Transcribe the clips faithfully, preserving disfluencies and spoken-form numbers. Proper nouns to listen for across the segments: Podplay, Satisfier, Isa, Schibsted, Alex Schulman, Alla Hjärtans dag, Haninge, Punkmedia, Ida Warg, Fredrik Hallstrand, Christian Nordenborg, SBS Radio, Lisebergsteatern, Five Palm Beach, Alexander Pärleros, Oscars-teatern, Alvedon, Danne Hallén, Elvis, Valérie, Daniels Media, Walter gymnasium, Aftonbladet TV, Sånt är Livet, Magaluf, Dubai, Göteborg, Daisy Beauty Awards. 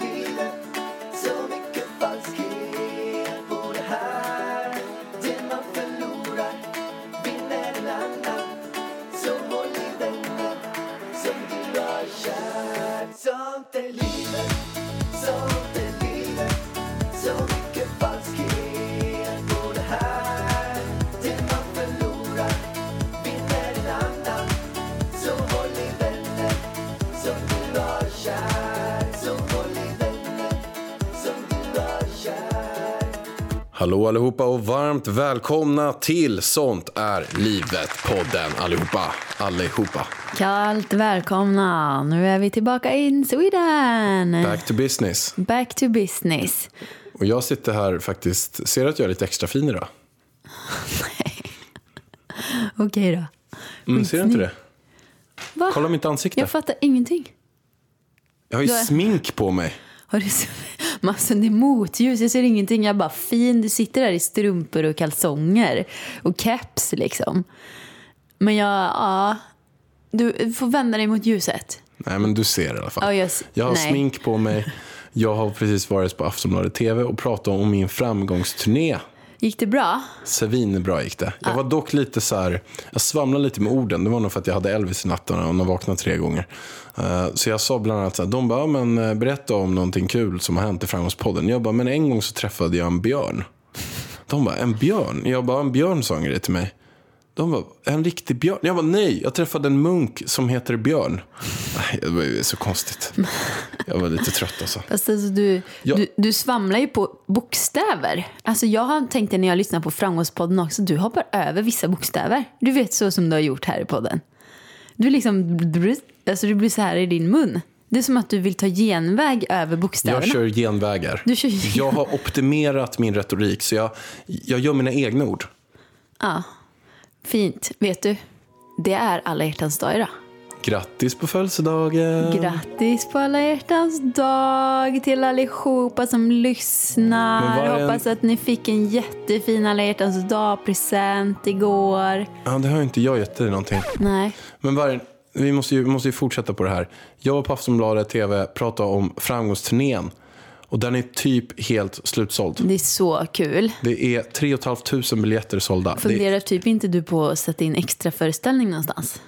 livet. Så mycket falskhet på det här. Det man förlorar vinner en annan. Så håll i denna som du har kär. Sånt är livet, sånt är livet. Så mycket falskhet på det här. Det man förlorar vinner en annan. Så håll i denna. Hallå allihopa och varmt välkomna till Sånt är livet-podden allihopa, allihopa. Kallt välkomna, nu är vi tillbaka in Sweden. Back to business. Back to business. Och jag sitter här faktiskt, ser att jag är lite extra fin idag? Nej. Okej okay då. Mm, ser du inte det? Va? Kolla mitt ansikte. Jag fattar ingenting. Jag har ju är... smink på mig. Har du så... Massa det motljus, jag ser ingenting. Jag bara, fin, du sitter där i strumpor och kalsonger och caps liksom. Men jag, ja, du får vända dig mot ljuset. Nej, men du ser i alla fall. Oh, jag... jag har Nej. smink på mig. Jag har precis varit på Aftonbladet T V och pratat om min framgångsturné. Gick det bra? Svinbra gick det. Jag ah. var dock lite så här, jag svamlade lite med orden. Det var nog för att jag hade Elvis i natten och hon vaknade tre gånger. Uh, så jag sa bland annat så här, de bara, men berätta om någonting kul som har hänt i framgångspodden. Jag bara, men en gång så träffade jag en björn. De bara, en björn? Jag bara, en björn sa en grej till mig. De bara, en riktig björn? Jag bara, nej, jag träffade en munk som heter Björn. Nej, det var ju så konstigt. Jag var lite trött alltså. Fast alltså du, jag... du, du svamlar ju på bokstäver. Alltså jag har tänkt när jag lyssnar på framgångspodden också, du hoppar över vissa bokstäver. Du vet så som du har gjort här i podden. Du liksom, alltså du blir så här i din mun. Det är som att du vill ta genväg över bokstäverna. Jag kör genvägar. Du kör gen... Jag har optimerat min retorik så jag, jag gör mina egna ord. Ja. Fint, vet du? Det är Alla hjärtans dag idag. Grattis på födelsedagen. Grattis på Alla hjärtans dag till allihopa som lyssnar. Jag hoppas en... att ni fick en jättefin Alla hjärtans dag-present igår. Ja, det har inte jag gett dig någonting. Nej. Men Vargen, vi måste ju, måste ju fortsätta på det här. Jag var på Aftonbladet T V, pratade om framgångsturnén. Och den är typ helt slutsåld. Det är så kul. Det är tre tusen femhundra biljetter sålda. Funderar det... typ inte du på att sätta in extra föreställning någonstans?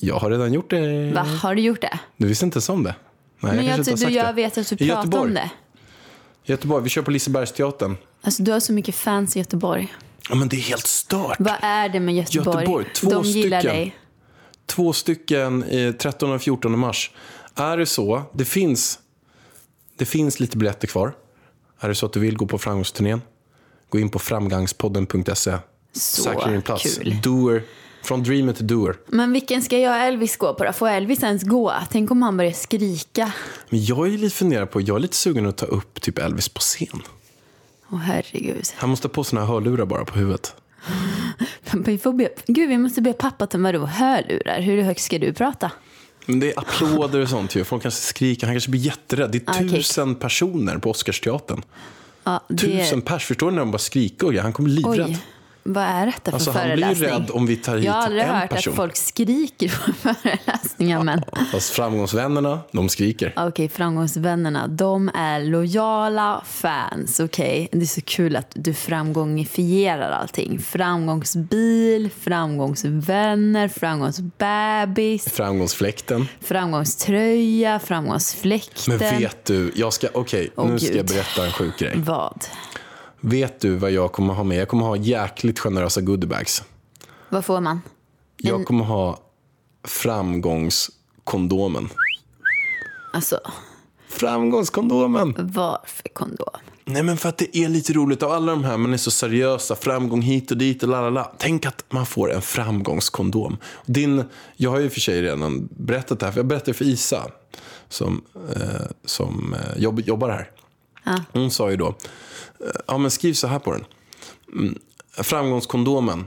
Jag har redan gjort det. Va, har du gjort det? Du visste inte om det. Nej, men jag, jag, du, jag det. vet att du pratar Göteborg. om det. Göteborg, vi kör på Lisebergsteatern. Alltså du har så mycket fans i Göteborg. Ja, men det är helt stört. Vad är det med Göteborg? Göteborg, två De gillar stycken. dig. Två stycken i trettonde och fjortonde mars. Är det så, det finns... Det finns lite biljetter kvar. Är det så att du vill gå på framgångsturnén? Gå in på framgångspodden punkt se. Säker din plats. Kul. Doer. Från dreamer till doer. Men vilken ska jag och Elvis gå på då? Får Elvis ens gå? Tänk om han börjar skrika. Men jag är lite funderad på, jag är lite sugen att ta upp typ Elvis på scen. Åh herregud. Han måste ha på såna här hörlurar bara på huvudet. vi får be, Gud, vi måste be pappa ta med hörlurar. Hur högt ska du prata? Men det är applåder och sånt ju. Folk kanske skriker, han kanske blir jätterädd. Det är okay. tusen personer på Oscars-teatern. Ja, det... Tusen pers, förstår ni när de bara skriker? Och han kommer livrädd. Oj, vad är detta för alltså, föreläsning? Han blir rädd om vi tar hit en person. Jag har aldrig hört person. att folk skriker på föreläsningar. Men... Ja, fast framgångsvännerna, de skriker. Okej, okay, framgångsvännerna, de är lojala fans. Okej, okay. Det är så kul att du framgångifierar allting. Framgångsbil, framgångsvänner, framgångsbabys. Framgångsfläkten. Framgångströja, framgångsfläkten. Men vet du, jag ska, okej, okay, oh, nu ska Gud. jag berätta en sjuk grej. Vad? Vet du vad jag kommer ha med? Jag kommer ha jäkligt generösa goodiebags. Vad får man? En... Jag kommer ha framgångskondomen. Alltså... Framgångskondomen. Varför kondom? Nej, men för att det är lite roligt av alla de här. Man är så seriösa, framgång hit och dit och lalala. Tänk att man får en framgångskondom. Din, jag har ju för sig redan berättat det här. För jag berättade för Isa som, eh, som eh, jobb, jobbar här. Ah. Hon sa ju då, ja men skriv så här på den. Framgångskondomen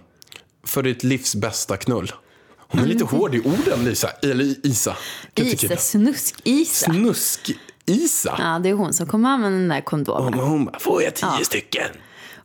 för ditt livs bästa knull. Hon är mm. lite hård i orden, Lisa. Eller Isa. Isa, snusk-Isa. Snusk-Isa. Ja, det är hon som kommer använda den där kondomen. Hon, hon bara, får jag tio ja. stycken?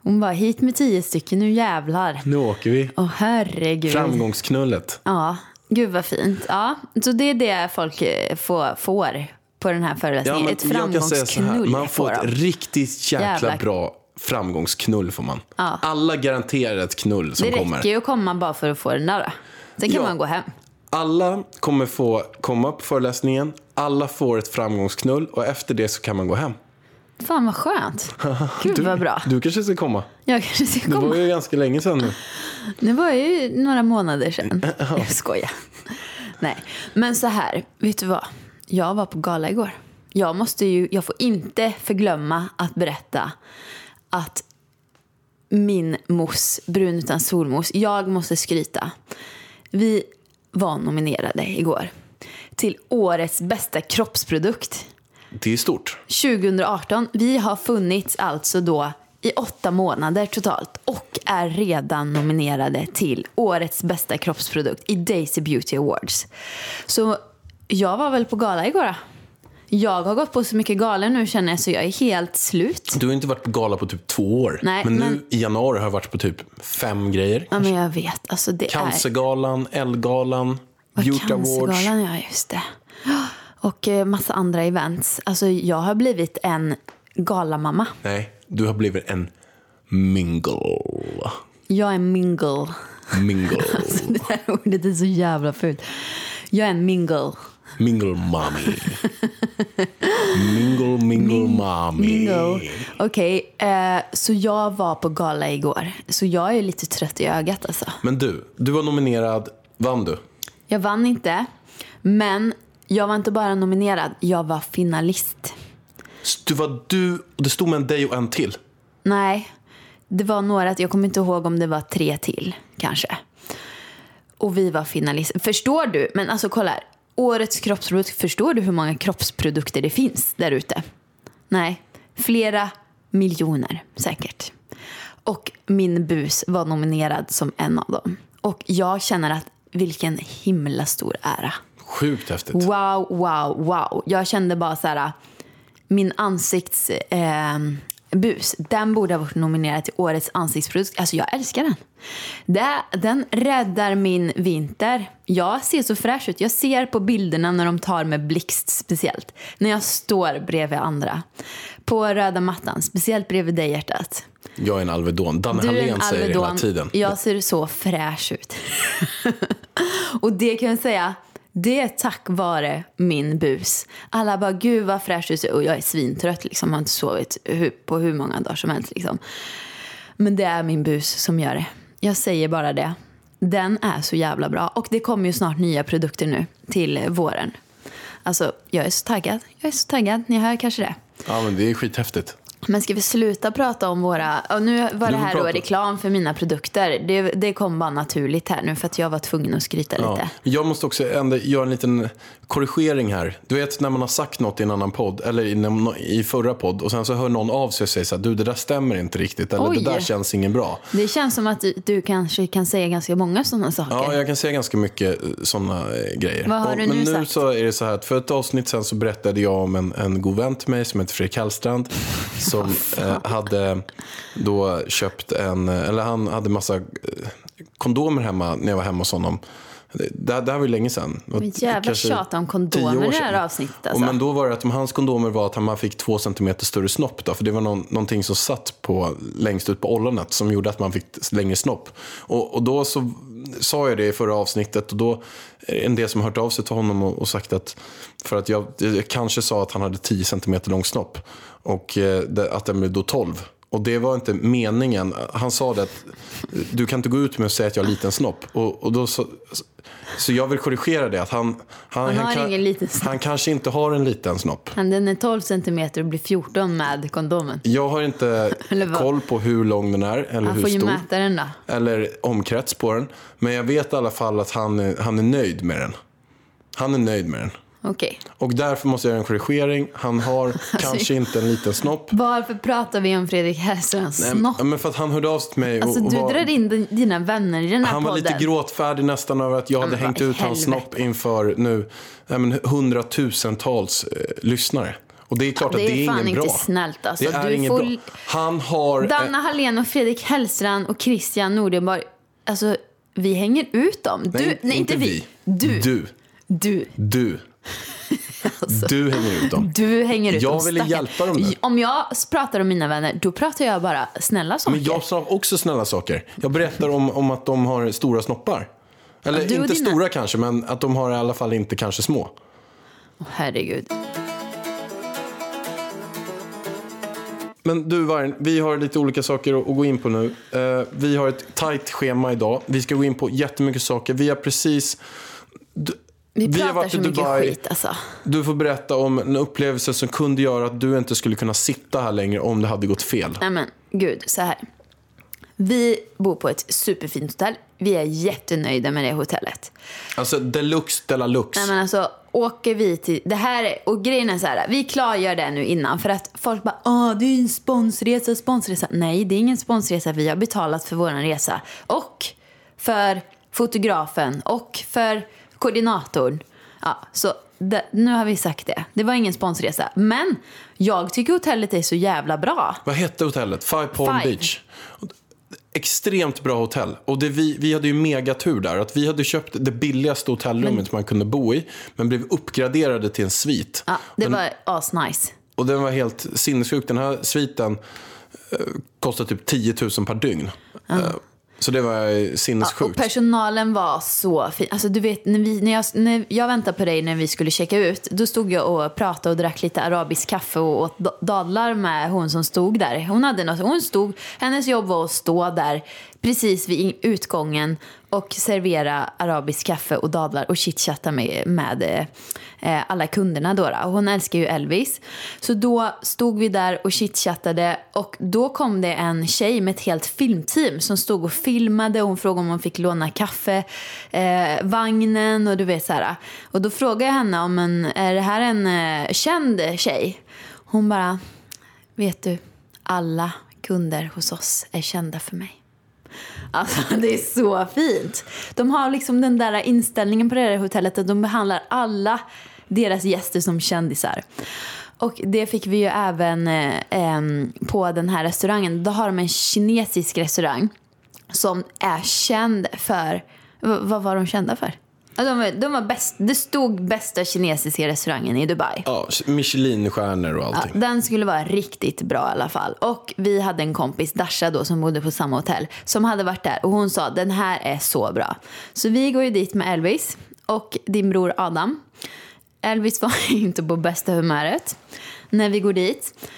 Hon bara, hit med tio stycken, nu jävlar. Nu åker vi. Åh, herregud. Framgångsknullet. Ja, Gud vad fint. Ja, så det är det folk får, får på den här föreläsningen. Ja, ett framgångsknull. Man får ett riktigt jäkla, jävla bra framgångsknull får man. Ja. Alla garanterar ett knull som kommer. Det räcker kommer. ju att komma bara för att få den där. Sen kan ja. man gå hem. Alla kommer få komma på föreläsningen. Alla får ett framgångsknull och efter det så kan man gå hem. Fan vad skönt. Gud du, vad bra. Du kanske ska komma. Jag kanske ska komma. Det var ju ganska länge sedan nu. Det var ju några månader sedan. Jag skojar. Nej, men så här, vet du vad? Jag var på gala igår. Jag måste ju jag får inte förglömma att berätta att min mos, brun utan solmos, jag måste skryta. Vi var nominerade igår till årets bästa kroppsprodukt. Det är stort. tjugo arton. Vi har funnits alltså då i åtta månader totalt och är redan nominerade till årets bästa kroppsprodukt i Daisy Beauty Awards. Så jag var väl på gala igår. Jag har gått på så mycket galor nu känner jag, så jag är helt slut. Du har inte varit på gala på typ två år. Nej, men, men nu i januari har jag varit på typ fem grejer. Ja, men jag vet. Alltså det Cancergalan, är... Elgalan, Beauty Awards. Cancergalan, ja just det. Och massa andra events. Alltså jag har blivit en galamamma. Nej, du har blivit en mingle. Jag är mingle. Mingle. Alltså, det här ordet är så jävla fult. Jag är en mingle. Mingle mommy. Mingle, mingle mommy. Mingle. Okej, okay, eh, så jag var på gala igår. Så jag är lite trött i ögat alltså. Men du, du var nominerad. Vann du? Jag vann inte. Men jag var inte bara nominerad, jag var finalist. Du var du, och det stod med en dig och en till? Nej, det var några, jag kommer inte ihåg om det var tre till kanske. Och vi var finalist. Förstår du? Men alltså kolla här. Årets kroppsprodukt, förstår du hur många kroppsprodukter det finns där ute? Nej, flera miljoner säkert. Och min bus var nominerad som en av dem. Och jag känner att vilken himla stor ära. Sjukt häftigt. Wow, wow, wow. Jag kände bara så här, min ansikts eh, bus, den borde ha varit nominerad till årets ansiktsprodukt. Alltså jag älskar den. Det, den räddar min vinter. Jag ser så fräsch ut. Jag ser på bilderna när de tar med blixt speciellt. När jag står bredvid andra. På röda mattan, speciellt bredvid dig hjärtat. Jag är en alvedon. Danne Hallén säger det hela tiden. Jag ser så fräsch ut. Och det kan jag säga, det är tack vare min bus. Alla bara, gud vad fräsch du ser. Och jag är svintrött liksom. Har inte sovit på hur många dagar som helst liksom. Men det är min bus som gör det. Jag säger bara det. Den är så jävla bra. Och det kommer ju snart nya produkter nu till våren. Alltså, jag är så taggad. Jag är så taggad, ni hör kanske det. Ja, men det är skithäftigt. Men ska vi sluta prata om våra... Och nu var det här då reklam för mina produkter. Det, det kom bara naturligt här nu för att jag var tvungen att skryta ja. lite. Jag måste också ändå göra en liten korrigering här. Du vet när man har sagt något i en annan podd, eller i, i förra podd, och sen så hör någon av sig och säger så här, du det där stämmer inte riktigt, eller Oj. det där känns ingen bra. Det känns som att du, du kanske kan säga ganska många sådana saker. Ja, jag kan säga ganska mycket sådana grejer. Vad har och, du nu men sagt? Nu så är det så här att för ett avsnitt sen så berättade jag om en, en god vän till mig som heter Fredrik Hallstrand. Som eh, hade då köpt en, eller han hade massa kondomer hemma när jag var hemma hos honom. Det, det här var ju länge sedan. Men jävla tjat om kondomer i det här avsnittet alltså. Och men då var det att hans kondomer var att han fick två centimeter större snopp då, för det var någon, någonting som satt på längst ut på ollonet som gjorde att man fick längre snopp. Och, och då så sa jag det i förra avsnittet, och då en del som hört av sig till honom och, och sagt att för att jag, jag kanske sa att han hade tio centimeter lång snopp och eh, det, att den blev då tolv. Och det var inte meningen. Han sa det att du kan inte gå ut med att säga att jag har liten snopp. Och, och då så, så jag vill korrigera det. Att han, han, han, han, kan, liten han kanske inte har en liten snopp. Han, den är tolv centimeter och blir fjorton med kondomen. Jag har inte koll på hur lång den är. Eller han hur får ju stor, mäta den då. Eller omkrets på den. Men jag vet i alla fall att han, han är nöjd med den. Han är nöjd med den. Okej. Och därför måste jag göra en korrigering. Han har alltså, kanske inte en liten snopp. Varför pratar vi om Fredrik Hallstrands snopp? Men för att han hörde av sig till mig. Alltså och, och du var, drar in dina vänner i den här han podden. Han var lite gråtfärdig nästan över att jag hade hängt ut hans snopp inför nu nej men, hundratusentals eh, lyssnare. Och det är klart ja, det att det är ingen bra. Det är fan inte snällt alltså. Det är ingen bra. Han har... Danne Hallén och Fredrik Hallstrand och Christian Nordenborg. Alltså... Vi hänger ut dem. Du, nej, nej inte vi. vi. Du. Du. Du. Du. Alltså, du hänger ut dem. Du hänger ut jag dem. Jag ville hjälpa dem nu. Om jag pratar om mina vänner, då pratar jag bara snälla saker. Men jag sa också snälla saker. Jag berättar om, om att de har stora snoppar. Eller ja, inte dina... stora kanske, men att de har i alla fall inte kanske små. Åh, herregud. Men du Vargen, vi har lite olika saker att gå in på nu. Vi har ett tajt schema idag. Vi ska gå in på jättemycket saker. Vi har precis... Vi pratar vi har varit så i Dubai. Mycket skit alltså. Du får berätta om en upplevelse som kunde göra att du inte skulle kunna sitta här längre om det hade gått fel. Nej men, gud, så här. Vi bor på ett superfint hotell. Vi är jättenöjda med det hotellet. Alltså deluxe de la lux. Nej men alltså, åker vi till det här och grejen är så här, vi klargör det nu innan för att folk bara, åh det är ju en sponsresa, sponsresa. Nej, det är ingen sponsresa, vi har betalat för våran resa och för fotografen och för koordinatorn. Ja, så det, nu har vi sagt det. Det var ingen sponsresa, men jag tycker hotellet är så jävla bra. Vad hette hotellet? Five Palm Beach. Extremt bra hotell. Och det vi, vi hade ju megatur där. Att vi hade köpt det billigaste hotellrummet men, man kunde bo i. Men blev uppgraderade till en svit. Ja, det den, var asnice. Och den var helt sinnessjuk. Den här sviten eh, kostade typ tio tusen per dygn. Mm. Eh, så det var sinnessjukt. Ja, och personalen var så fin. Alltså du vet, när, vi, när, jag, när jag väntade på dig när vi skulle checka ut. Då stod jag och pratade och drack lite arabisk kaffe och åt dadlar med hon som stod där. Hon hade något, hon stod, hennes jobb var att stå där precis vid utgången och servera arabisk kaffe och dadlar och chitchatta med, med eh, alla kunderna då. Och hon älskar ju Elvis. Så då stod vi där och chitchattade och då kom det en tjej med ett helt filmteam som stod och filmade. Hon frågade om hon fick låna kaffe, eh, vagnen och du vet så här. Och då frågade jag henne om en, är det här en eh, känd tjej? Hon bara, vet du, alla kunder hos oss är kända för mig. Alltså det är så fint. De har liksom den där inställningen på det här hotellet att de behandlar alla deras gäster som kändisar. Och det fick vi ju även eh, på den här restaurangen. Då har de en kinesisk restaurang som är känd för v- vad var de kända för? De, de var bäst, det stod bästa kinesiska restaurangen i Dubai. Ja, Michelin-stjärnor och allting. Ja, den skulle vara riktigt bra i alla fall. Och vi hade en kompis, Dasha då, som bodde på samma hotell, som hade varit där och hon sa, den här är så bra. Så vi går ju dit med Elvis och din bror Adam. Elvis var inte på bästa humöret när vi går dit.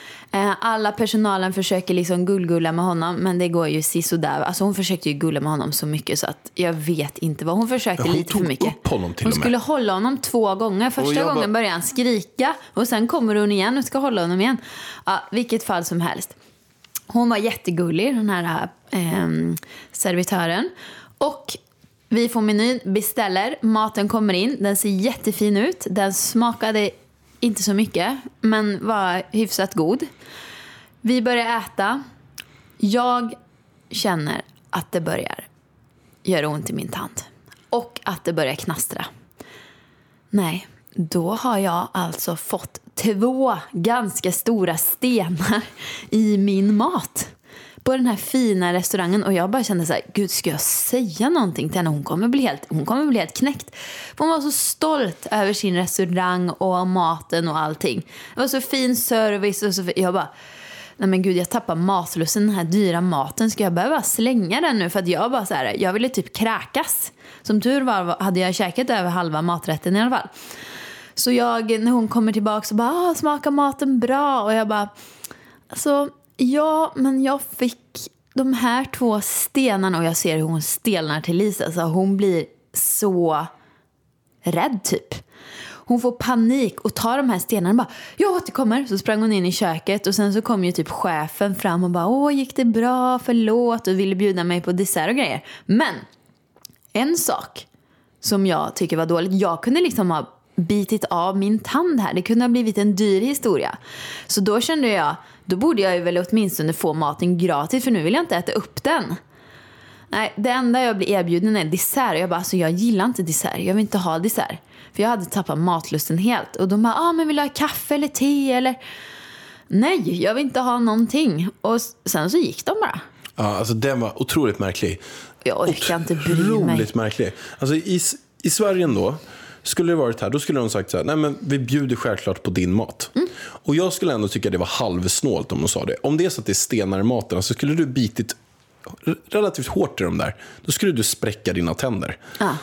Alla personalen försöker liksom gullgulla med honom, men det går ju sisådär. Alltså hon försökte ju gulla med honom så mycket så att jag vet inte vad hon försökte, hon lite för mycket. Hon skulle hålla honom två gånger. Första bara... gången började han skrika och sen kommer hon igen och ska hålla honom igen. Ja, vilket fall som helst. Hon var jättegullig, den här eh, servitören. Och vi får menyn, beställer, maten kommer in, den ser jättefin ut. Den smakade inte så mycket, men var hyfsat god. Vi börjar äta. Jag känner att det börjar göra ont i min tand. Och att det börjar knastra. Nej, då har jag alltså fått två ganska stora stenar i min mat. På den här fina restaurangen. Och jag bara kände så här, gud ska jag säga någonting till henne? Hon kommer bli helt, hon kommer bli helt knäckt. För hon var så stolt över sin restaurang och maten och allting. Det var så fin service. Och så, jag bara, nej men gud jag tappar matlusten. Den här dyra maten, ska jag behöva slänga den nu? För att jag bara så här, jag ville typ kräkas. Som tur var hade jag käkat över halva maträtten i alla fall. Så jag, när hon kommer tillbaka så bara, ah, smakar maten bra? Och jag bara, alltså... Ja, men jag fick de här två stenarna och jag ser hur hon stelnar till Isa. Så hon blir så rädd typ. Hon får panik och tar de här stenarna och bara, jag återkommer. Så sprang hon in i köket och sen så kom ju typ chefen fram och bara, åh gick det bra, förlåt, och ville bjuda mig på dessert och grejer. Men en sak som jag tycker var dåligt, jag kunde liksom ha bitit av min tand här. Det kunde ha blivit en dyr historia. Så då kände jag, då borde jag ju väl åtminstone få maten gratis, för nu vill jag inte äta upp den. Nej, det enda jag blir erbjuden är dessert. Jag bara, alltså jag gillar inte dessert. Jag vill inte ha dessert. För jag hade tappat matlusten helt. Och de bara, ah men vill du ha kaffe eller te eller? Nej, jag vill inte ha någonting. Och sen så gick de bara. Ja, alltså den var otroligt märklig. Jag orkar inte bry mig. Otroligt märklig. Alltså i, i Sverige då, skulle det varit här, då skulle de sagt så här: nej men vi bjuder självklart på din mat. Mm. Och jag skulle ändå tycka det var halvsnålt om de sa det. Om det är så att det är stenar i maten, så skulle du bitit relativt hårt i de där. Då skulle du spräcka dina tänder. Ja.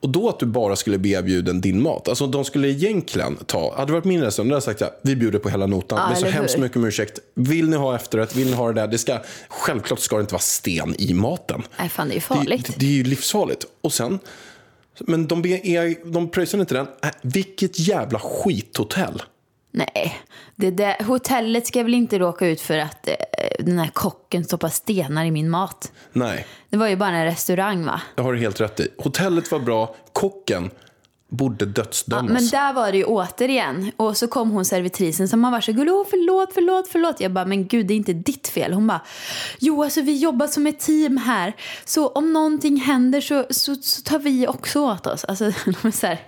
Och då att du bara skulle be erbjuden din mat. Alltså de skulle egentligen ta... Hade det varit mindre så, de hade sagt ja, vi bjuder på hela notan. Ja, men så hemskt mycket om ursäkt. Vill ni ha efterrätt? Vill ni ha det där? Det ska, självklart ska det inte vara sten i maten. Nej fan, det är ju farligt. Det, det, det är ju livsfarligt. Och sen... Men de, de pröjsade inte den. Äh, vilket jävla skithotell. Nej, det där hotellet ska väl inte råka ut för att eh, den här kocken stoppar stenar i min mat. Nej. Det var ju bara en restaurang, va? Jag har helt rätt i. Hotellet var bra, kocken borde dödsdömas. Ja, men där var det ju återigen. Och så kom hon servitrisen som man var så gullig. Åh, förlåt, förlåt, förlåt. Jag bara, men gud, det är inte ditt fel. Hon bara, jo alltså vi jobbar som ett team här. Så om någonting händer så, så, så tar vi också åt oss. Alltså, de är så här...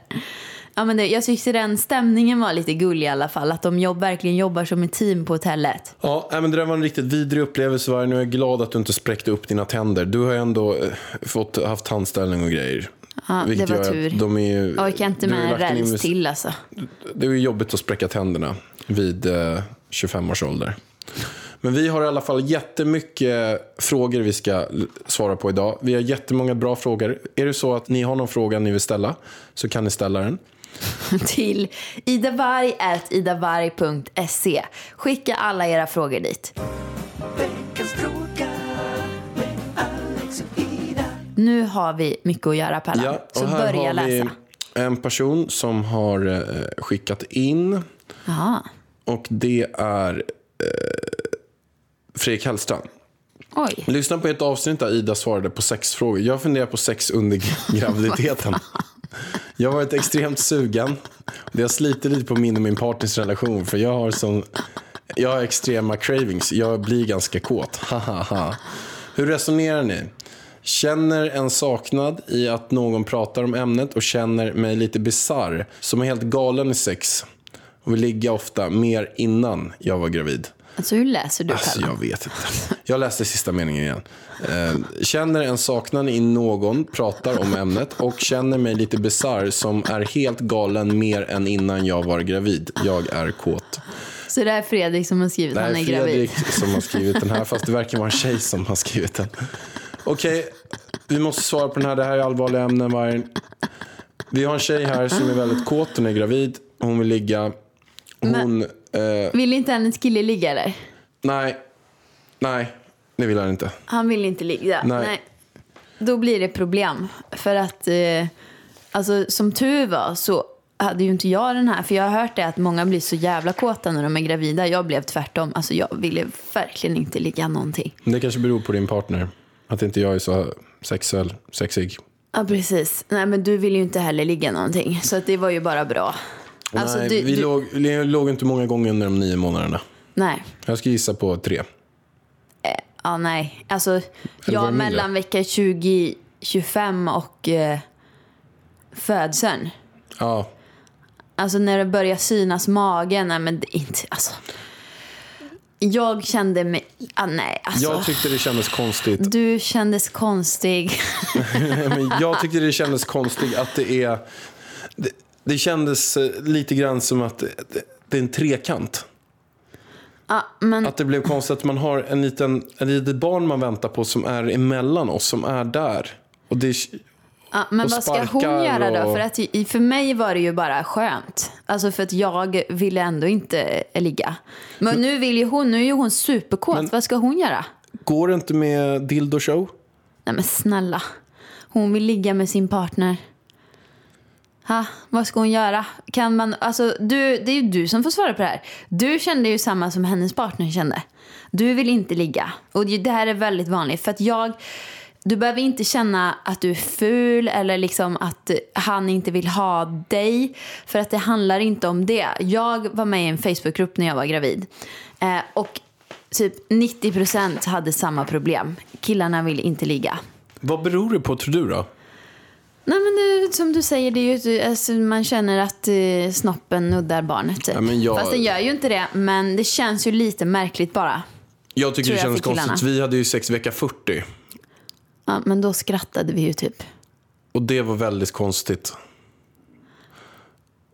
Ja, men det, jag tyckte den stämningen var lite gullig i alla fall. Att de jobb, verkligen jobbar som ett team på hotellet. Ja, men det där var en riktigt vidrig upplevelse. Nu är jag glad att du inte spräckte upp dina tänder. Du har ändå fått, haft handställning och grejer. Ja, vilket det var tur. De är ju, jag orkar inte med en räls till alltså. Det är ju jobbigt att spräcka tänderna vid eh, tjugofem års ålder. Men vi har i alla fall jättemycket frågor vi ska svara på idag. Vi har jättemånga bra frågor. Är det så att ni har någon fråga ni vill ställa, så kan ni ställa den till Ida Warg at idavarg punkt se. Skicka alla era frågor dit. Nu har vi mycket att göra, Pella. Ja, så börja läsa. En person som har skickat in. Aha. Och det är eh, Fredrik Hallstrand. Oj. Lyssna på ett avsnitt där Ida svarade på sex frågor. Jag funderar på sex under graviditeten. Jag har varit extremt sugen. Det har slitit lite på min och min partners relation. För jag har sån, jag har extrema cravings. Jag blir ganska kåt. Hur resonerar ni? Känner en saknad i att någon pratar om ämnet och känner mig lite bizarr, som är helt galen i sex. Och vill ligga ofta mer innan jag var gravid. Alltså hur läser du, Pella? Alltså jag vet inte. Jag läste sista meningen igen. eh, Känner en saknad i någon, pratar om ämnet och känner mig lite bizarr, som är helt galen mer än innan jag var gravid. Jag är kåt. Så det är Fredrik som har skrivit den. Det är Fredrik som har skrivit den här. Fast det verkar vara en tjej som har skrivit den. Okej, okay, vi måste svara på den här. Det här är allvarliga ämnen, Vargen. Vi har en tjej här som är väldigt kåt. Hon är gravid, hon vill ligga. Hon... Men... Uh, vill inte hennes kille ligga eller? Nej, nej, det vill han inte. Han vill inte ligga, nej, nej. Då blir det problem. För att, eh, alltså som tur var så hade ju inte jag den här. För jag har hört det att många blir så jävla kåta när de är gravida. Jag blev tvärtom, alltså jag ville verkligen inte ligga någonting. Det kanske beror på din partner, att inte jag är så sexuell, sexig. Ja precis, nej men du vill ju inte heller ligga någonting. Så att det var ju bara bra. Alltså, nej, du, vi, du... Låg, vi låg inte många gånger under de nio månaderna. Nej. Jag ska gissa på tre. Eh, ja, nej. Alltså, jag mellan mindre? Vecka tjugo, tjugofem och eh, födseln. Ja. Alltså när det börjar synas magen. Nej, men det inte... Alltså. Jag kände mig... Ah, nej, alltså. Jag tyckte det kändes konstigt. Du kändes konstig. Men jag tyckte det kändes konstigt att det är... Det... Det kändes lite grann som att det är en trekant. Ah, men... Att det blev konstigt att man har en liten, en liten barn man väntar på som är emellan oss, som är där. Och det, ah, men och vad ska hon göra och... då? För, att, för mig var det ju bara skönt. Alltså för att jag ville ändå inte ligga. Men, men nu vill ju hon, nu är ju hon superkåt. Men, vad ska hon göra? Går det inte med dildo show? Nej men snälla. Hon vill ligga med sin partner. Ha, vad ska hon göra? Kan man, alltså, du, det är ju du som får svara på det här. Du kände ju samma som hennes partner kände. Du vill inte ligga. Och det här är väldigt vanligt. För att jag, du behöver inte känna att du är ful. Eller liksom att han inte vill ha dig. För att det handlar inte om det. Jag var med i en Facebookgrupp när jag var gravid. Eh, och typ nittio procent hade samma problem. Killarna vill inte ligga. Vad beror det på, tror du då? Nej men det, som du säger, det är ju, alltså, man känner att eh, snoppen nuddar barnet typ. Ja, men jag... Fast den gör ju inte det, men det känns ju lite märkligt bara. Jag tycker jag det känns konstigt. Vi hade ju sex vecka fyrtio. Ja, men då skrattade vi ju typ. Och det var väldigt konstigt.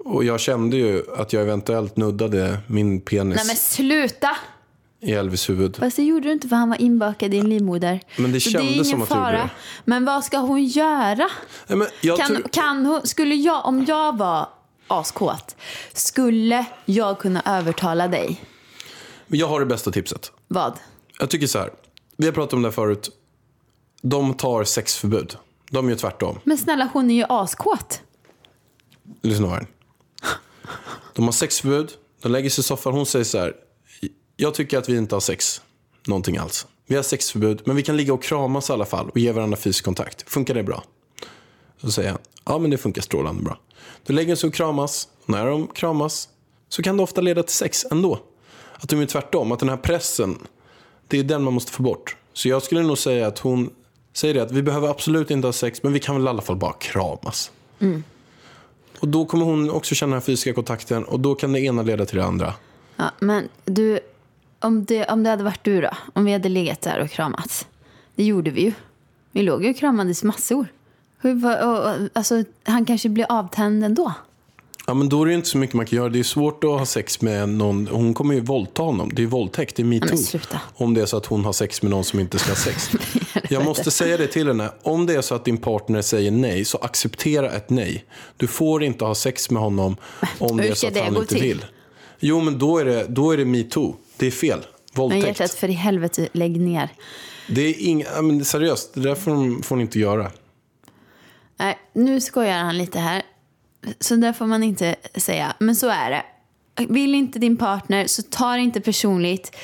Och jag kände ju att jag eventuellt nuddade min penis. Nej men sluta! I Elvis huvud. Fast det gjorde du inte för han var inbakad i en livmoder. Men det kändes det som att fara. Det. Men vad ska hon göra? Nej, men jag kan, ty- kan hon, skulle jag, om jag var askåt, skulle jag kunna övertala dig? Jag har det bästa tipset. Vad? Jag tycker så här. Vi har pratat om det här förut. De tar sexförbud. De är ju tvärtom. Men snälla, hon är ju askåt. Lyssna här. De har sexförbud. De lägger sig i soffan. Hon säger så här: jag tycker att vi inte har sex. Någonting alls. Vi har sexförbud. Men vi kan ligga och kramas i alla fall. Och ge varandra fysisk kontakt. Funkar det bra? Så säger han: ja, men det funkar strålande bra. De lägger sig och kramas. När de kramas så kan det ofta leda till sex ändå. Att de är tvärtom. Att den här pressen, det är den man måste få bort. Så jag skulle nog säga att hon säger det, att vi behöver absolut inte ha sex, men vi kan väl i alla fall bara kramas. Mm. Och då kommer hon också känna den fysiska kontakten. Och då kan det ena leda till det andra. Ja, men du, om det, om det hade varit du då. Om vi hade legat där och kramats. Det gjorde vi ju. Vi låg ju och kramades massor. Hur, och, och, alltså, han kanske blir avtänd ändå. Ja, men då är det inte så mycket man kan göra. Det är svårt att ha sex med någon. Hon kommer ju våldta honom. Det är våldtäkt, det är metoo. Om det är så att hon har sex med någon som inte ska ha sex. Jag måste säga det till henne. Om det är så att din partner säger nej, så acceptera ett nej. Du får inte ha sex med honom om det är så att han inte vill. Jo, men då är det, då är det metoo. Det är fel. Våldtäkt. Men hjärtat, för i helvete, lägg ner. Det är inga, men seriöst, det där får hon, får hon inte göra. Nej, nu skojar han lite här. Så där får man inte säga. Men så är det. Vill inte din partner, så ta det inte personligt.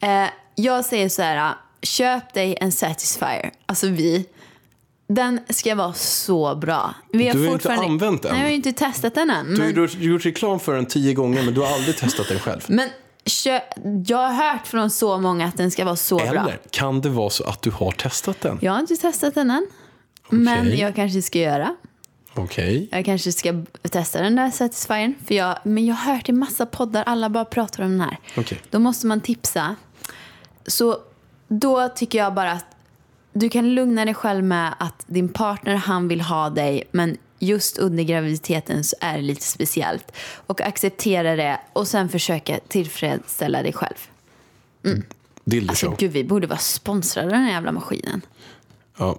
eh, Jag säger så här: köp dig en Satisfier. Alltså vi, den ska vara så bra. Vi har, du har fortfarande inte använt den. Nej, jag har ju inte testat den än. Du har men... gjort reklam för den tio gånger, men du har aldrig testat den själv. Men kö... jag har hört från så många att den ska vara så Eller, bra. Eller kan det vara så att du har testat den? Jag har inte testat den än. Okay. Men jag kanske ska göra. Okej. Jag kanske ska testa den där Satisfiern, för jag, men jag har hört i massa poddar, alla bara pratar om den här. Okay. Då måste man tipsa. Så då tycker jag bara att du kan lugna dig själv med att din partner, han vill ha dig, men just under graviditeten så är det lite speciellt. Och acceptera det och sen försöka tillfredsställa dig själv. Mm. Alltså gud, vi borde vara sponsrade av den här jävla maskinen. Ja.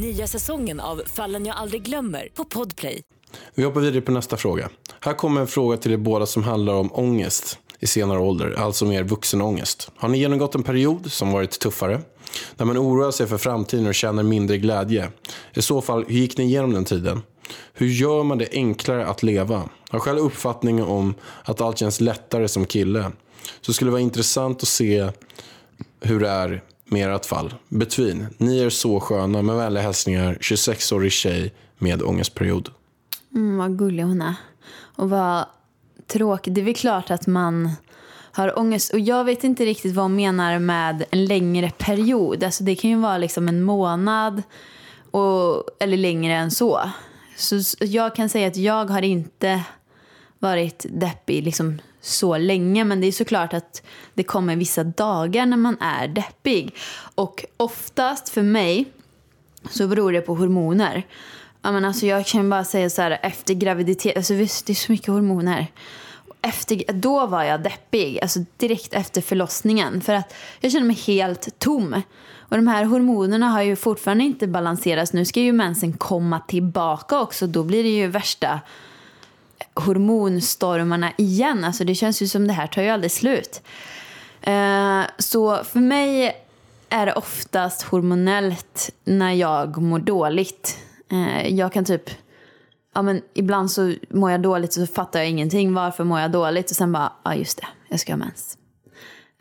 Nya säsongen av Fallen jag aldrig glömmer på Podplay. Vi hoppar vidare på nästa fråga. Här kommer en fråga till er båda som handlar om ångest i senare ålder, alltså mer vuxenångest. Har ni genomgått en period som varit tuffare, när man oroar sig för framtiden och känner mindre glädje? I så fall, hur gick ni igenom den tiden? Hur gör man det enklare att leva? Har själv uppfattningen om att allt känns lättare som kille. Så skulle det vara intressant att se hur det är med ert fall. Betvin, ni är så sköna, med vänliga hälsningar, tjugosex-årig tjej med ångestperiod. Mm, vad gullig hon är. Och vad tråkigt. Det är väl klart att man har ångest. Och jag vet inte riktigt vad hon menar med en längre period. Alltså det kan ju vara liksom en månad och, eller längre än så. Så jag kan säga att jag har inte varit deppig liksom så länge. Men det är såklart att det kommer vissa dagar när man är deppig. Och oftast för mig så beror det på hormoner. Ja, men alltså jag kan bara säga så här, efter graviditet, alltså visst, det är så mycket hormoner. Efter, då var jag deppig, alltså direkt efter förlossningen, för att jag kände mig helt tom. Och de här hormonerna har ju fortfarande inte balanserats. Nu ska ju mensen komma tillbaka också, då blir det ju värsta hormonstormarna igen. Alltså det känns ju som det här tar ju aldrig slut. Uh, så för mig är det oftast hormonellt när jag mår dåligt. Jag kan typ, ja men ibland så mår jag dåligt och så fattar jag ingenting. Varför mår jag dåligt? Och sen bara, ja just det, jag ska ha mens.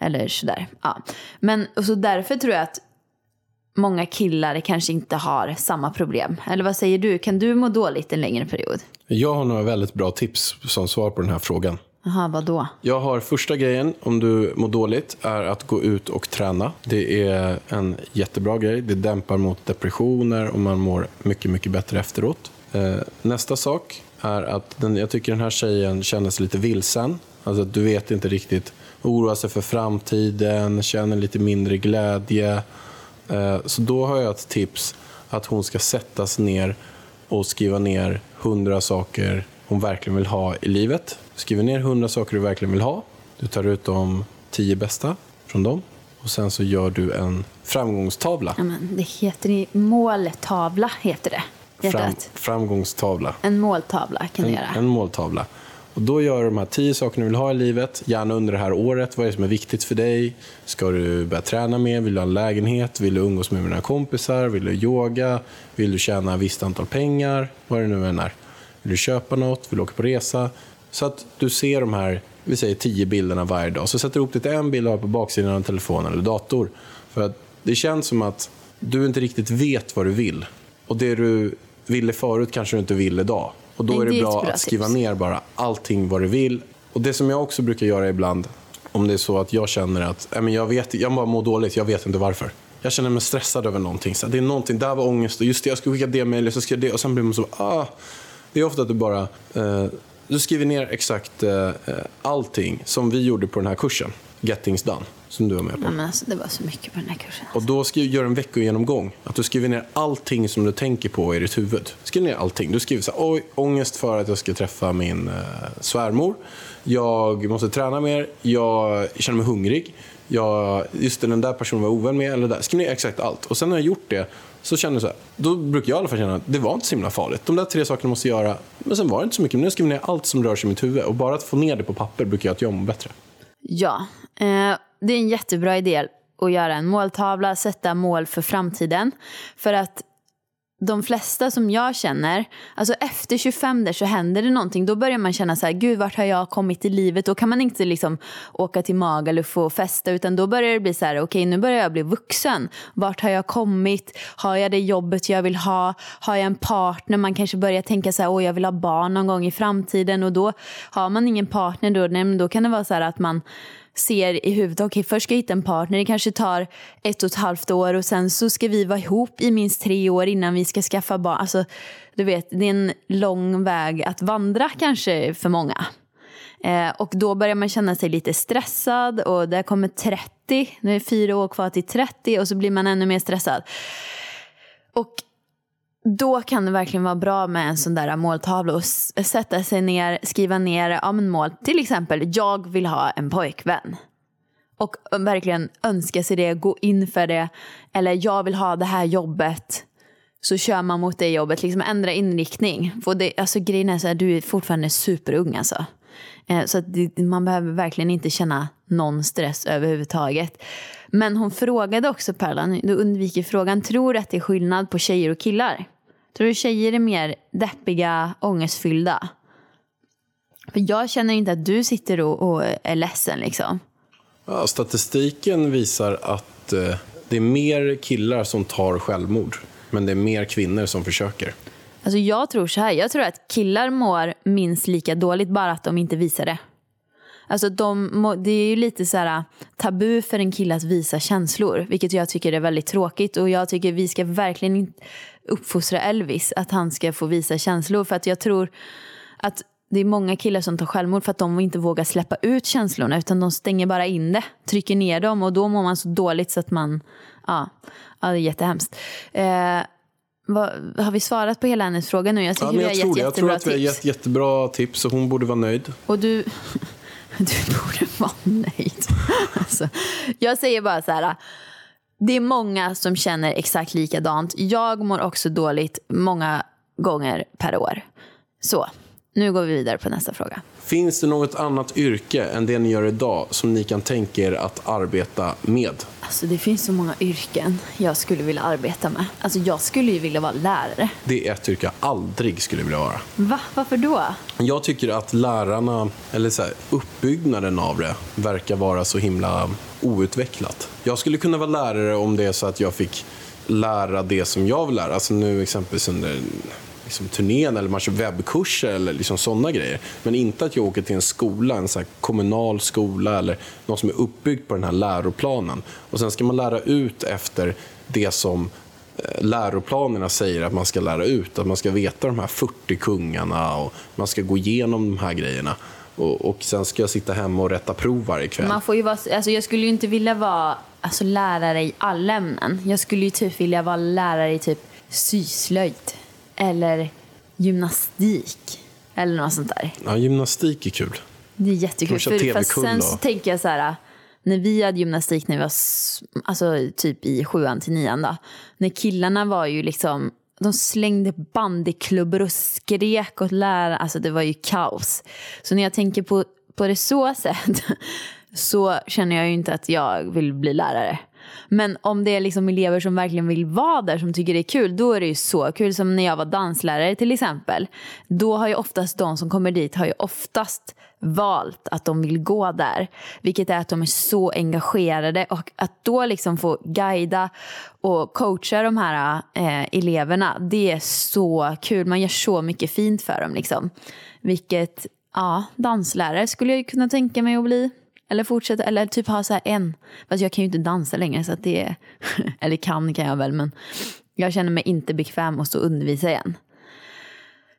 Eller sådär, ja. Men och så därför tror jag att många killar kanske inte har samma problem. Eller vad säger du? Kan du må dåligt en längre period? Jag har några väldigt bra tips som svar på den här frågan. Jaha, vadå? Jag har första grejen om du mår dåligt är att gå ut och träna. Det är en jättebra grej. Det dämpar mot depressioner och man mår mycket, mycket bättre efteråt. Nästa sak är att den, jag tycker den här tjejen kändes lite vilsen. Alltså att du vet inte riktigt, oroar sig för framtiden, känner lite mindre glädje. Så då har jag ett tips att hon ska sättas ner och skriva ner hundra saker hon verkligen vill ha i livet. Skriver ner hundra saker du verkligen vill ha. Du tar ut de tio bästa från dem. Och sen så gör du en framgångstavla. Ja, men det heter ju måltavla, heter det. Fram, framgångstavla. En måltavla kan du göra. En måltavla. Och då gör du de här tio sakerna du vill ha i livet. Gärna under det här året. Vad är det som är viktigt för dig? Ska du börja träna mer? Vill du ha en lägenhet? Vill du umgås med dina kompisar? Vill du yoga? Vill du tjäna ett visst antal pengar? Vad är det nu än är? Vill du köpa något? Vill du åka på resa? Så att du ser de här, vi säger tio bilderna varje dag. Så sätter du upp det till en bild på baksidan av telefonen eller dator. För att det känns som att du inte riktigt vet vad du vill. Och det du ville förut kanske du inte vill idag. Och då är det bra att skriva ner bara allting vad du vill. Och det som jag också brukar göra ibland, om det är så att jag känner att äh, men jag, vet, jag bara mår dåligt, jag vet inte varför. Jag känner mig stressad över någonting. Så det är någonting, där var ångest och just det, jag ska skicka det mejlet, så ska jag det. Och sen blir man så, ah, det är ofta att du bara... Eh, du skriver ner exakt eh, allting som vi gjorde på den här kursen. Get things done, som du var med på. Ja, men alltså, det var så mycket på den här kursen. Alltså. Och då skriver, gör en veckogenomgång. Att du skriver ner allting som du tänker på i ditt huvud. Skriv ner allting. Du skriver så här, oj, ångest för att jag ska träffa min eh, svärmor. Jag måste träna mer. Jag känner mig hungrig. Jag, just den där personen var ovän med. Eller där. Skriv ner exakt allt. Och sen när jag gjort det så känner jag så här, då brukar jag i alla fall känna att det var inte så himla farligt. De där tre sakerna måste jag göra. Men sen var det inte så mycket. Men nu skriver jag ner allt som rör sig i mitt huvud. Och bara att få ner det på papper brukar jag att jag mår bättre. Ja, eh, det är en jättebra idé att göra en måltavla, sätta mål för framtiden. För att de flesta som jag känner, alltså efter tjugofem där så händer det någonting. Då börjar man känna så här, gud vart har jag kommit i livet? Då kan man inte liksom åka till Magaluf och festa, utan då börjar det bli så här, okej, nu börjar jag bli vuxen. Vart har jag kommit? Har jag det jobbet jag vill ha? Har jag en partner? Man kanske börjar tänka så här, åh jag vill ha barn någon gång i framtiden. Och då har man ingen partner då, nej, men då kan det vara så här att man ser i huvudet, okej, först ska jag hitta en partner, det kanske tar ett och ett halvt år och sen så ska vi vara ihop i minst tre år innan vi ska skaffa barn. Alltså, du vet, det är en lång väg att vandra kanske för många. Eh, och då börjar man känna sig lite stressad och där kommer trettio, nu är fyra år kvar till trettio och så blir man ännu mer stressad. Och då kan det verkligen vara bra med en sån där måltavla och sätta sig ner, skriva ner ja, men mål. Till exempel, jag vill ha en pojkvän. Och verkligen önska sig det, gå in för det. Eller jag vill ha det här jobbet. Så kör man mot det jobbet, liksom ändra inriktning. För det, alltså, grejen är så här, du är fortfarande superung alltså. Så att man behöver verkligen inte känna någon stress överhuvudtaget. Men hon frågade också, Perlan, du undviker frågan, tror du att det är skillnad på tjejer och killar? Tror du tjejer är mer deppiga, ångestfyllda? För jag känner inte att du sitter och, och är ledsen liksom. Ja, statistiken visar att eh, det är mer killar som tar självmord. Men det är mer kvinnor som försöker. Alltså jag tror så här, jag tror att killar mår minst lika dåligt, bara att de inte visar det. Alltså de må, det är ju lite så här tabu för en kille att visa känslor, vilket jag tycker är väldigt tråkigt. Och jag tycker vi ska verkligen inte uppfostra Elvis att han ska få visa känslor. För att jag tror att det är många killar som tar självmord för att de inte vågar släppa ut känslorna, utan de stänger bara in det, trycker ner dem. Och då mår man så dåligt så att man, ja, ja det är jättehemskt. Eh, Vad, har vi svarat på hela hennes fråga nu? Jag tycker ja, jag vi har gett jag jättebra jag tror att vi har gett jättebra tips och hon borde vara nöjd. Och du, du borde vara nöjd. Alltså, jag säger bara så här, det är många som känner exakt likadant. Jag mår också dåligt många gånger per år. Så, nu går vi vidare på nästa fråga. Finns det något annat yrke än det ni gör idag som ni kan tänka er att arbeta med? Alltså det finns så många yrken jag skulle vilja arbeta med. Alltså jag skulle ju vilja vara lärare. Det är ett yrke jag aldrig skulle vilja vara. Va? Varför då? Jag tycker att lärarna, eller så här, uppbyggnaden av det verkar vara så himla outvecklat. Jag skulle kunna vara lärare om det är så att jag fick lära det som jag vill lära. Alltså nu exempelvis under liksom turnén eller match- webbkurser eller liksom sådana grejer. Men inte att jag åker till en skola, en så här kommunal skola eller något som är uppbyggt på den här läroplanen. Och sen ska man lära ut efter det som läroplanerna säger att man ska lära ut. Att man ska veta de här fyrtio kungarna och man ska gå igenom de här grejerna. Och, och sen ska jag sitta hemma och rätta prov varje kväll. Man får ju vara, alltså jag skulle ju inte vilja vara alltså lärare i alla ämnen. Jag skulle ju typ vilja vara lärare i typ syslöjd eller gymnastik eller något sånt där. Ja, gymnastik är kul. Det är jättekul. För, fast sen så tänker jag så här, när vi hade gymnastik när vi var alltså typ i sjuan till nian då, när killarna var ju liksom, de slängde bandyklubbor och skrek åt lärarna. Alltså det var ju kaos. Så när jag tänker på, på det så sätt så känner jag ju inte att jag vill bli lärare. Men om det är liksom elever som verkligen vill vara där, som tycker det är kul, då är det ju så kul. Som när jag var danslärare till exempel, då har ju oftast de som kommer dit har ju oftast valt att de vill gå där, vilket är att de är så engagerade. Och att då liksom få guida och coacha de här eh, eleverna, det är så kul. Man gör så mycket fint för dem liksom. Vilket, ja, danslärare skulle jag kunna tänka mig att bli. Eller fortsätta, eller typ ha så här en. Fast jag kan ju inte dansa längre så att det är, eller kan kan jag väl, men jag känner mig inte bekväm att stå och undervisa igen.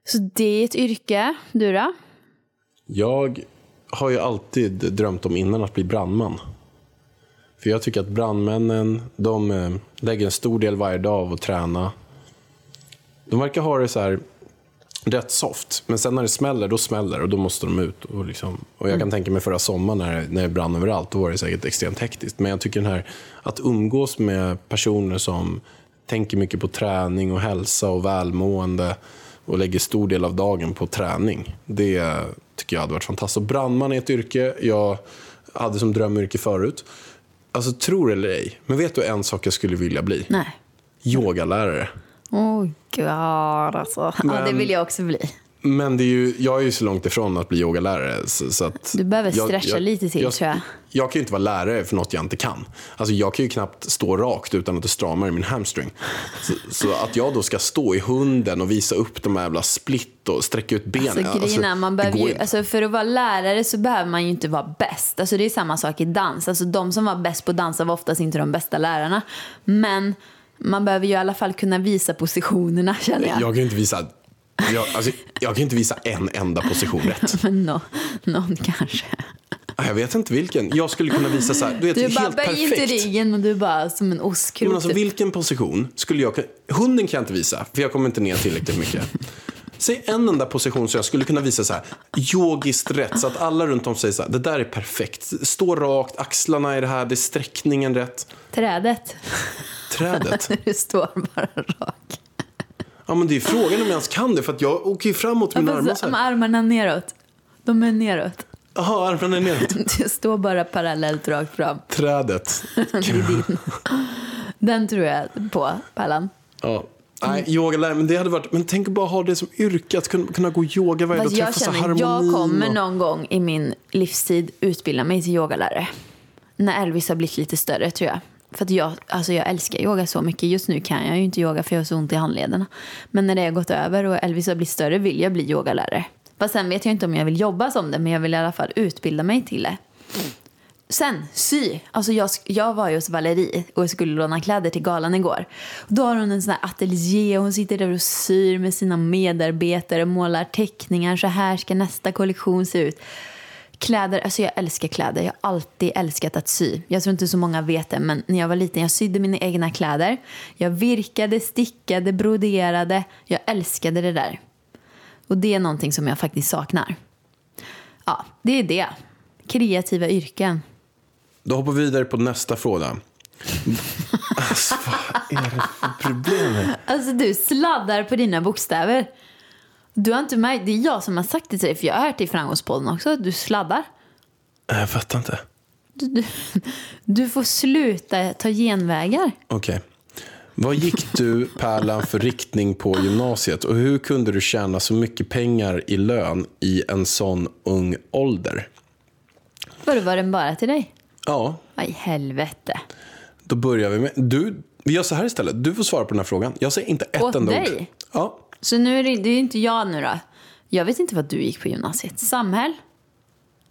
Så det är ett yrke. Du då? Jag har ju alltid drömt om innan att bli brandman. För jag tycker att brandmännen, de lägger en stor del varje dag av att träna. De verkar ha det så här rätt soft, men sen när det smäller, då smäller och då måste de ut. Och, liksom, och jag kan mm. tänka mig förra sommaren när, när det brann överallt, då var det säkert extremt hektiskt. Men jag tycker den här, att umgås med personer som tänker mycket på träning och hälsa och välmående och lägger stor del av dagen på träning, det tycker jag hade varit fantastiskt. Och brandman är ett yrke jag hade som drömyrke förut. Alltså, tror eller ej, men vet du en sak jag skulle vilja bli? Nej. Yogalärare. Åh, oh gud alltså. Men, ja, det vill jag också bli. Men det är ju, jag är ju så långt ifrån att bli yogalärare så, så att du behöver stretcha jag, jag, lite till jag, tror jag. Jag kan ju inte vara lärare för något jag inte kan. Alltså jag kan ju knappt stå rakt utan att det stramar i min hamstring. Så, så att jag då ska stå i hunden och visa upp de här jävla split och sträcka ut benen. Alltså, grejen, alltså, man behöver ju, alltså, för att vara lärare så behöver man ju inte vara bäst. Alltså det är samma sak i dans. Alltså de som var bäst på dans var oftast inte de bästa lärarna. Men man behöver ju i alla fall kunna visa positionerna, känner jag. Jag kan inte visa jag, alltså, jag kan inte visa en enda position rätt. Men no, någon kanske. Jag vet inte vilken. Jag skulle kunna visa så här, du vet, du bara helt perfekt. Du bara böjer ryggen och du bara som en ostkrok. Men alltså vilken position skulle jag kunna, hunden kan jag inte visa för jag kommer inte ner tillräckligt mycket. Säg en enda position så jag skulle kunna visa så här yogiskt rätt så att alla runt om säger så här, det där är perfekt. Stå rakt, axlarna är det här, det är sträckningen rätt. Trädet. Trädet. Du står bara rakt. Ja, men det är frågan om jag ens kan det, för att jag åker ju framåt med, ja, armarna så här. De armarna neråt. De är neråt. Jaha, armarna är neråt. Du står bara parallellt rakt fram. Trädet. Den tror jag på, Pallan. Ja. Nej, yoga, men det hade varit, men tänk bara ha det som yrke att kunna, kunna gå yoga varje dag och träffa så harmoni. Jag kommer och någon gång i min livstid utbilda mig till yogalärare. När Elvis har blivit lite större, tror jag. För att jag, alltså jag älskar yoga så mycket. Just nu kan jag ju inte yoga för jag har så ont i handlederna. Men när det har gått över och Elvis har blivit större vill jag bli yogalärare. Fast sen vet jag inte om jag vill jobba som det, men jag vill i alla fall utbilda mig till det. Sen, sy. Alltså jag, jag var ju hos Valérie och skulle låna kläder till galan igår. Då har hon en sån här ateljé och hon sitter där och syr med sina medarbetare och målar teckningar. Så här ska nästa kollektion se ut. Kläder, alltså jag älskar kläder. Jag har alltid älskat att sy. Jag tror inte så många vet det, men när jag var liten, jag sydde mina egna kläder. Jag virkade, stickade, broderade. Jag älskade det där. Och det är någonting som jag faktiskt saknar. Ja, det är det. Kreativa yrken. Då hoppar vi vidare på nästa fråga. Alltså, vad är det för problem? Alltså du sladdar på dina bokstäver. Du har inte märkt, det är jag som har sagt det till dig, för jag har hört i framgångspodden också att du sladdar. Jag fattar inte. Du, du, du får sluta ta genvägar. Okej. Okay. Vad gick du, Pärlan, för riktning på gymnasiet? Och hur kunde du tjäna så mycket pengar i lön i en sån ung ålder? Var det bara till dig? Ja. Aj, helvete. Då börjar vi med, du Vi gör så här istället. Du får svara på den här frågan. Jag säger inte ett enda ord. Åt dig? Ja. Så nu är det, det är inte jag nu då. Jag vet inte vad du gick på gymnasiet. Samhäll.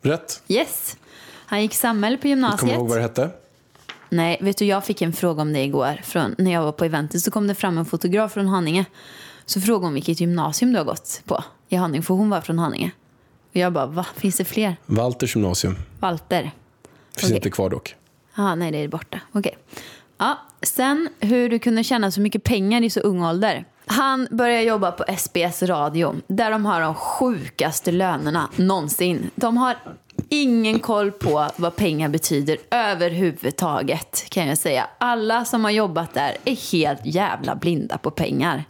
Rätt. Yes. Han gick samhäll på gymnasiet. Kommer du ihåg vad det hette? Nej, vet du, jag fick en fråga om det igår från, när jag var på eventet så kom det fram en fotograf från Haninge. Så frågade hon vilket gymnasium du har gått på i Haninge, för hon var från Haninge. Och jag bara, va? Finns det fler? Walter gymnasium. Walter. Finns okay. Inte kvar dock. Ja, nej, det är borta. Okej. Okay. Ja, sen hur du kunde tjäna så mycket pengar i så ung ålder. Han började jobba på S B S Radio, där de har de sjukaste lönerna någonsin. De har ingen koll på vad pengar betyder överhuvudtaget, kan jag säga. Alla som har jobbat där är helt jävla blinda på pengar.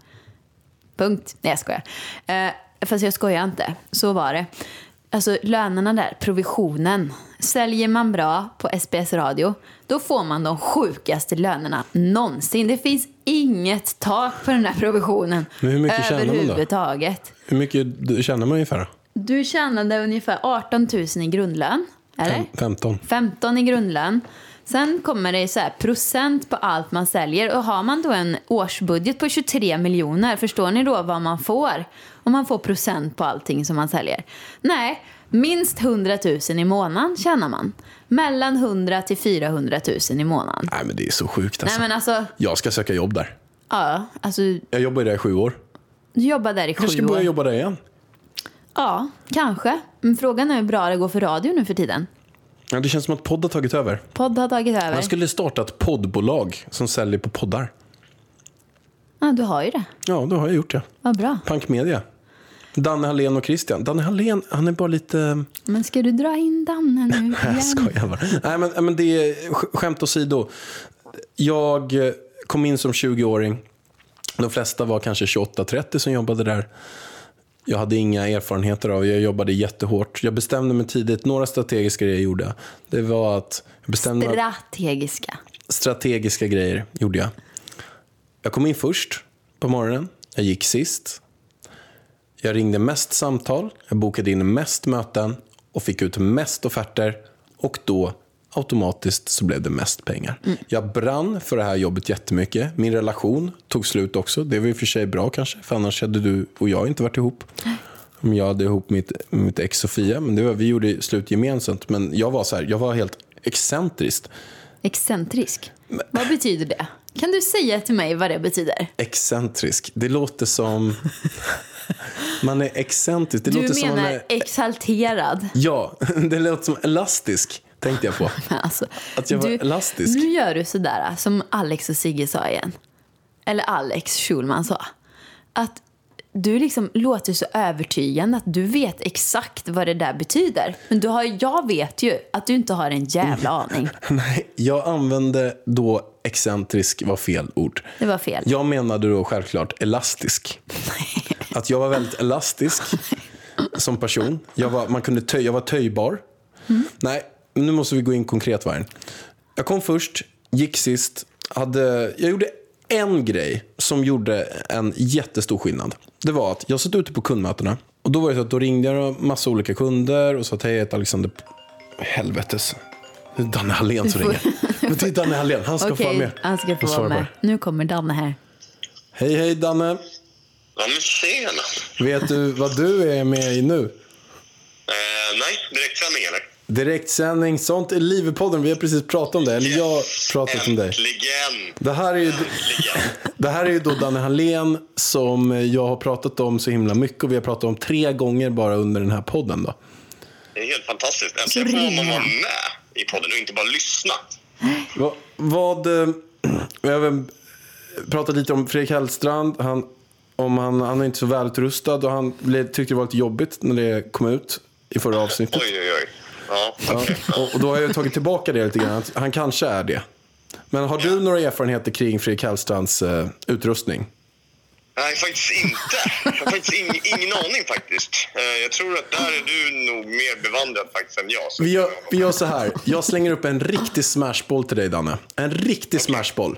Punkt. Nej, jag skojar. Eh, fast jag skojar inte. Så var det. Alltså lönerna där, provisionen. Säljer man bra på S B S Radio, då får man de sjukaste lönerna någonsin. Det finns inget tak på den här provisionen. Men hur mycket överhuvudtaget. Hur mycket tjänar man ungefär? Du tjänade ungefär arton tusen i grundlön. Eller? femton. femton i grundlön. Sen kommer det så här procent på allt man säljer. Och har man då en årsbudget på tjugotre miljoner, förstår ni då vad man får? Om man får procent på allting som man säljer. Nej, minst hundra tusen i månaden tjänar man. Mellan hundra till fyrahundra tusen i månaden. Nej, men det är så sjukt alltså. Nej, men alltså jag ska söka jobb där. Ja, alltså jag jobbar där i sju år. Du jobbar där i sju år. Jag ska börja jobba där igen. Ja, kanske. Men frågan är hur bra det går för radio nu för tiden. Ja, det känns som att podd har tagit över. Podd har tagit över. Man skulle starta ett poddbolag som säljer på poddar. Ja, du har ju det. Ja, då har jag gjort det. Vad bra. Punkmedia. Danne Hallén och Christian. Danne Hallén, han är bara lite... Men ska du dra in Danne nu igen? Jag skojar bara. Nej, men, men det är skämt åsido. Jag kom in som tjugoåring. De flesta var kanske tjugoåtta trettio som jobbade där. Jag hade inga erfarenheter av. Jag jobbade jättehårt. Jag bestämde mig tidigt. Några strategiska grejer jag gjorde. Det var att... Jag bestämde strategiska? Strategiska grejer gjorde jag. Jag kom in först på morgonen. Jag gick sist. Jag ringde mest samtal. Jag bokade in mest möten. Och fick ut mest offerter. Och då automatiskt så blev det mest pengar. Mm. Jag brann för det här jobbet jättemycket. Min relation tog slut också. Det var ju för sig bra kanske. För annars hade du och jag inte varit ihop. Om jag hade ihop mitt, mitt ex Sofia. Men det var, vi gjorde slut gemensamt. Men jag var så här, jag var helt excentrisk. Excentrisk? Men, vad betyder det? Kan du säga till mig vad det betyder? Excentrisk. Det låter som... Man är excentrisk. Det du låter menar som är, exalterad? Ja, det låter som elastisk. Tänkte jag på. Alltså, att jag var du, elastisk. Nu gör du sådär som Alex och Sigge sa igen. Eller Alex Schulman sa. Att du liksom låter så övertygande att du vet exakt vad det där betyder. Men du har, jag vet ju att du inte har en jävla aning. Nej, jag använde då excentrisk var fel ord. Det var fel. Jag menade då självklart elastisk. Att jag var väldigt elastisk som person. Jag var, man kunde töj, jag var töjbar. Mm. Nej. Nu måste vi gå in konkret varje. Jag kom först, gick sist. Hade, jag gjorde en grej som gjorde en jättestor skillnad. Det var att jag satt ute på kundmötena. Och då var det så att då ringde jag massa olika kunder. Och sa att hej, jag heter Alexander... Helvetes. Det är Danne Hallén som ringer. Men det är Danne Hallén, han ska okay, få vara med. Han ska få vara med. Nu kommer Danne här. Hej, hej Danne. Ja, men tjena. Vet du vad du är med i nu? Uh, nej, direkt fram igen. Direktsändning, sånt är Livet-podden. Vi har precis pratat om det, eller yes, jag pratat om det. Äntligen. Det här är ju det här är ju då Danne Hallén som jag har pratat om så himla mycket och vi har pratat om tre gånger bara under den här podden då. Det är helt fantastiskt. Äntligen får man vara med i podden och inte bara lyssna. Va, vad jag pratade lite om Fredrik Hallstrand, han om han han är inte så välutrustad och han tyckte det var lite jobbigt när det kom ut i förra avsnittet. Oj oj oj. Ja, okay. Ja, och då har jag tagit tillbaka det lite grann. Han kanske är det. Men har du några erfarenheter kring Fredrik Hallstrands uh, utrustning? Nej, faktiskt inte. Jag har faktiskt ing, ingen aning faktiskt. uh, Jag tror att där är du nog mer bevandrad faktiskt än jag. Vi gör, vi gör så här. Jag slänger upp en riktig smashboll till dig, Danne. En riktig okay. smashboll.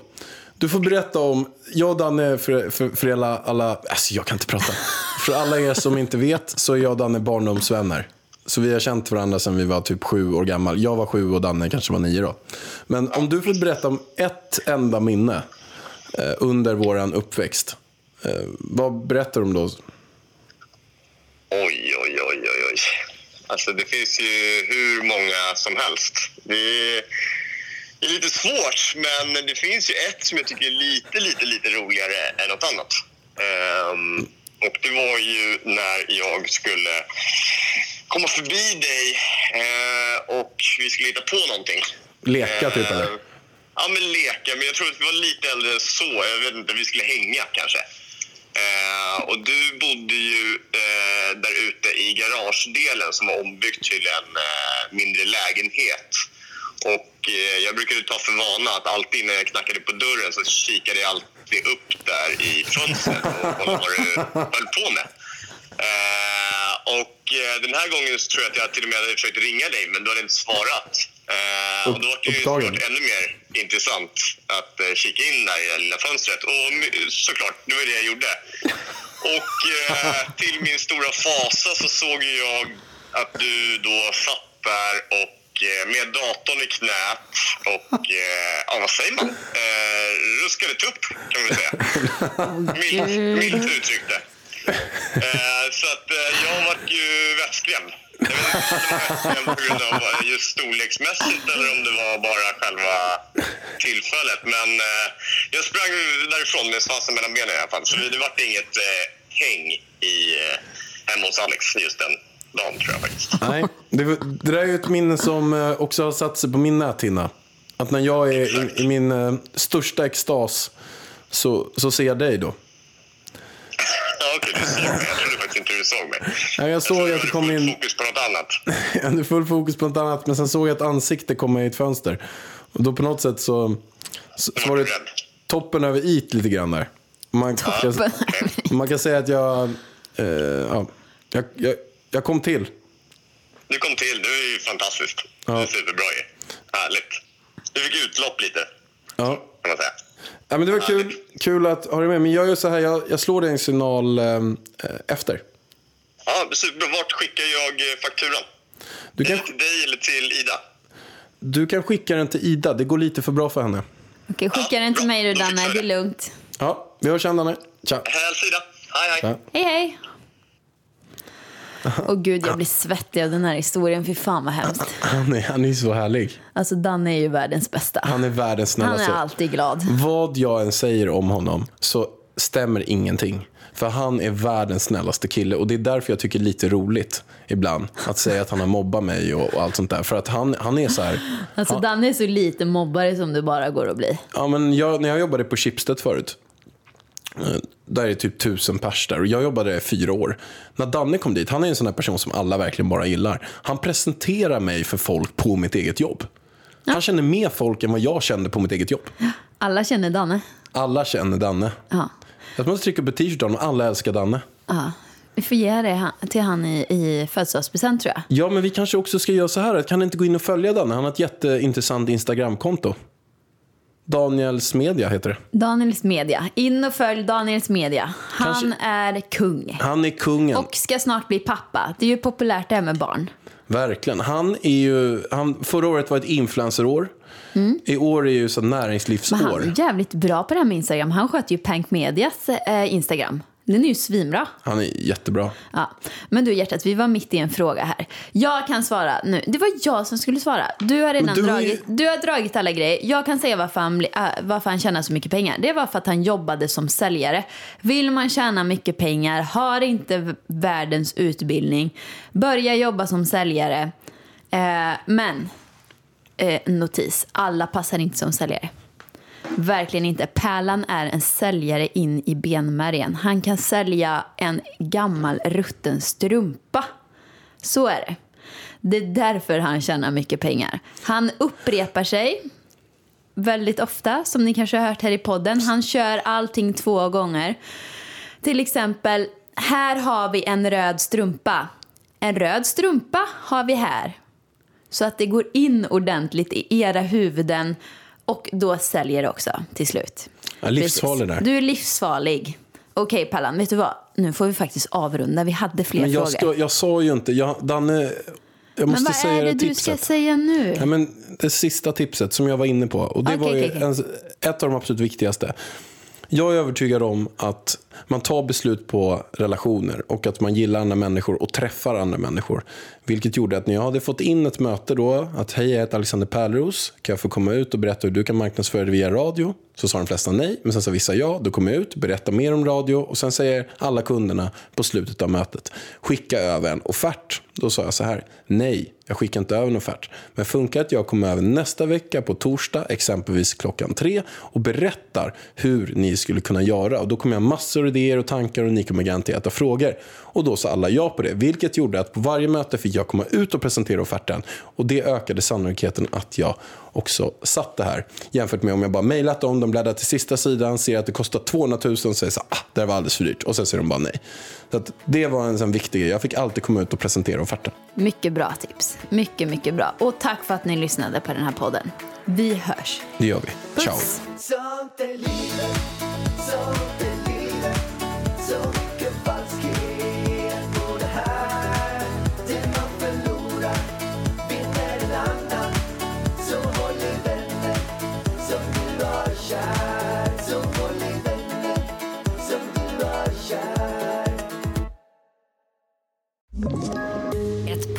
Du får berätta om, jag och Danne för, för, för alla, alla alltså jag kan inte prata. För alla er som inte vet, så är jag och Danne barndomsvänner. Så vi har känt varandra sedan vi var typ sju år gammal. Jag var sju och Danne kanske var nio då. Men om du får berätta om ett enda minne eh, under våran uppväxt. Eh, vad berättar de då? Oj, oj, oj, oj, oj. Alltså det finns ju hur många som helst. Det är lite svårt, men det finns ju ett som jag tycker är lite, lite, lite roligare än något annat. Um, och det var ju när jag skulle komma förbi dig uh, och vi skulle hitta på någonting. Leka typ eller? Uh, ja, men leka. Men jag tror att vi var lite äldre så. Jag vet inte, vi skulle hänga kanske. Uh, och du bodde ju uh, där ute i garagedelen som var ombyggd till en uh, mindre lägenhet. Och eh, jag brukade ta för vana att alltid när jag knackade på dörren så kikade jag alltid upp där i fönstret och kollade vad du höll på med. Eh, och eh, den här gången så tror jag att jag till och med hade försökt ringa dig, men du hade inte svarat. Eh, och då var det ju såklart ännu mer intressant att eh, kika in där i det lilla fönstret. Och såklart, det var det jag gjorde. Och eh, till min stora fasa så såg jag att du då satt där och med datorn i knät och, ja, vad säger man? Eh, ruskade tupp, kan man säga. Milt, milt uttryck det. Eh, så att eh, jag var ju vätskrämd. Jag vet inte om det var vätskrämd på grund av just storleksmässigt eller om det var bara själva tillfället. Men eh, jag sprang därifrån med svansen mellan benen i alla fall. Så det var inget eh, häng i, eh, hemma hos Alex just den. De, tror jag. Nej, det, det där är ju ett minne som också har satt sig på min näthinna. Att när jag är i, i min uh, största extas så, så ser jag dig då. Okej, okay, du såg mig. Jag trodde faktiskt inte du såg mig. Nej, jag såg jag, jag att det kom in... fokus på något annat. Jag hade full fokus på något annat, men sen såg jag ett ansikte komma i ett fönster. Och då på något sätt så, så, så var det toppen över it lite grann där. Man, ja. jag, man kan säga att jag... Uh, ja, jag, jag Jag kom till. Du kom till, du är ju fantastisk. Ja. Du är superbra ju. Härligt. Du fick utlopp lite. Ja. Kan man säga. Ja, men det var kul, kul att ha dig med. Men jag gör så här, jag, jag slår dig en signal eh, efter. Ja, superbra. Vart skickar jag fakturan? Du kan... Till dig eller till Ida? Du kan skicka den till Ida, det går lite för bra för henne. Okej, skicka ja, den till bra. Mig då, Danne, det är lugnt. Ja, vi hörs igen, Danne. Tja. Häls Ida, hej hej. Ja. Hej hej. Och gud, jag blir svettig av den här historien. Fy fan vad hemskt. Han är, han är så härlig. Alltså Danne är ju världens bästa. Han är världens snällaste. Han är alltid glad. Vad jag än säger om honom så stämmer ingenting. För han är världens snällaste kille. Och det är därför jag tycker det är lite roligt ibland att säga att han har mobbat mig och, och allt sånt där. För att han, han är så här. Alltså han... Danne är så lite mobbare som du bara går att bli. Ja, men jag, när jag jobbade på Schibsted förut, där är typ tusen pers där. Och jag jobbade där fyra år. När Danne kom dit, han är en sån här person som alla verkligen bara gillar. Han presenterar mig för folk på mitt eget jobb. Ja. Han känner mer folk än vad jag kände på mitt eget jobb. Alla känner Danne. Alla känner Danne. Ja. Jag måste trycka på t-shirten, alla älskar Danne. Ja. Vi får ge det till han i, i födelsedagspresent, tror jag. Ja, men vi kanske också ska göra så här. Kan inte gå in och följa Danne? Han har ett jätteintressant Instagramkonto. Daniels Media heter det. Daniels Media. In och följ Daniels Media. Han Kanske... är kung. Han är kungen. Och ska snart bli pappa. Det är ju populärt det här med barn. Verkligen. Han är ju, han, förra året var ett influencerår. Mm. I år är ju så näringslivsår. Men han är jävligt bra på det här med Instagram. Han sköter ju Punkmedias eh, Instagram. Den är ju svinbra. Han är jättebra. Ja. Men du hjärtat, vi var mitt i en fråga här. Jag kan svara nu. Det var jag som skulle svara. Du har redan du... dragit du har dragit alla grejer. Jag kan säga varför han, äh, varför han tjänar så mycket pengar. Det var för att han jobbade som säljare. Vill man tjäna mycket pengar, har inte världens utbildning, börja jobba som säljare. Eh, men eh, notis, alla passar inte som säljare. Verkligen inte. Pärlan är en säljare in i benmärgen. Han kan sälja en gammal rutten strumpa. Så är det. Det är därför han tjänar mycket pengar. Han upprepar sig väldigt ofta, som ni kanske har hört här i podden. Han kör allting två gånger. Till exempel, här har vi en röd strumpa. En röd strumpa har vi här. Så att det går in ordentligt i era huvuden. Och då säljer det också till slut. Ja, livsfarlig där. Du är livsfarlig. Okej, okay, Pallan, vet du vad? Nu får vi faktiskt avrunda. Vi hade fler men jag frågor. Ska, jag sa ju inte. Jag, Danne, jag måste men vad säga är det, det du tipset. Ska säga nu? Ja, men det sista tipset som jag var inne på. Och det okay, var ju okay, okay. En, ett av de absolut viktigaste. Jag är övertygad om att man tar beslut på relationer och att man gillar andra människor och träffar andra människor. Vilket gjorde att när jag hade fått in ett möte då att hej, jag heter Alexander Pärleros, kan jag få komma ut och berätta hur du kan marknadsföra det via radio? Så sa de flesta nej, men sen sa vissa ja, då kom jag ut, berätta mer om radio och sen säger alla kunderna på slutet av mötet, skicka över en offert. Då sa jag så här, nej, jag skickar inte över en offert. Men funkar att jag kommer över nästa vecka på torsdag, exempelvis klockan tre och berättar hur ni skulle kunna göra och då kommer jag massor idéer och tankar och ni kommer garanterat ha frågor. Och då sa alla ja på det, vilket gjorde att på varje möte fick jag komma ut och presentera offerten och det ökade sannolikheten att jag också satt det här. Jämfört med om jag bara mejlat dem, de bläddrar till sista sidan, ser att det kostar tvåhundratusen och säger så här, ah, det var alldeles för dyrt och sen säger de bara nej. Så att det var en sån viktig grej. Jag fick alltid komma ut och presentera offerten. Mycket bra tips. Mycket, mycket bra. Och tack för att ni lyssnade på den här podden. Vi hörs. Det gör vi. Ciao. Sånt är livet, sånt är livet, så mycket falskhet på det här. Det man förlorar vinner en annan, så håll i vänner som du har kär. Så håll i vänner som du har kär. Ett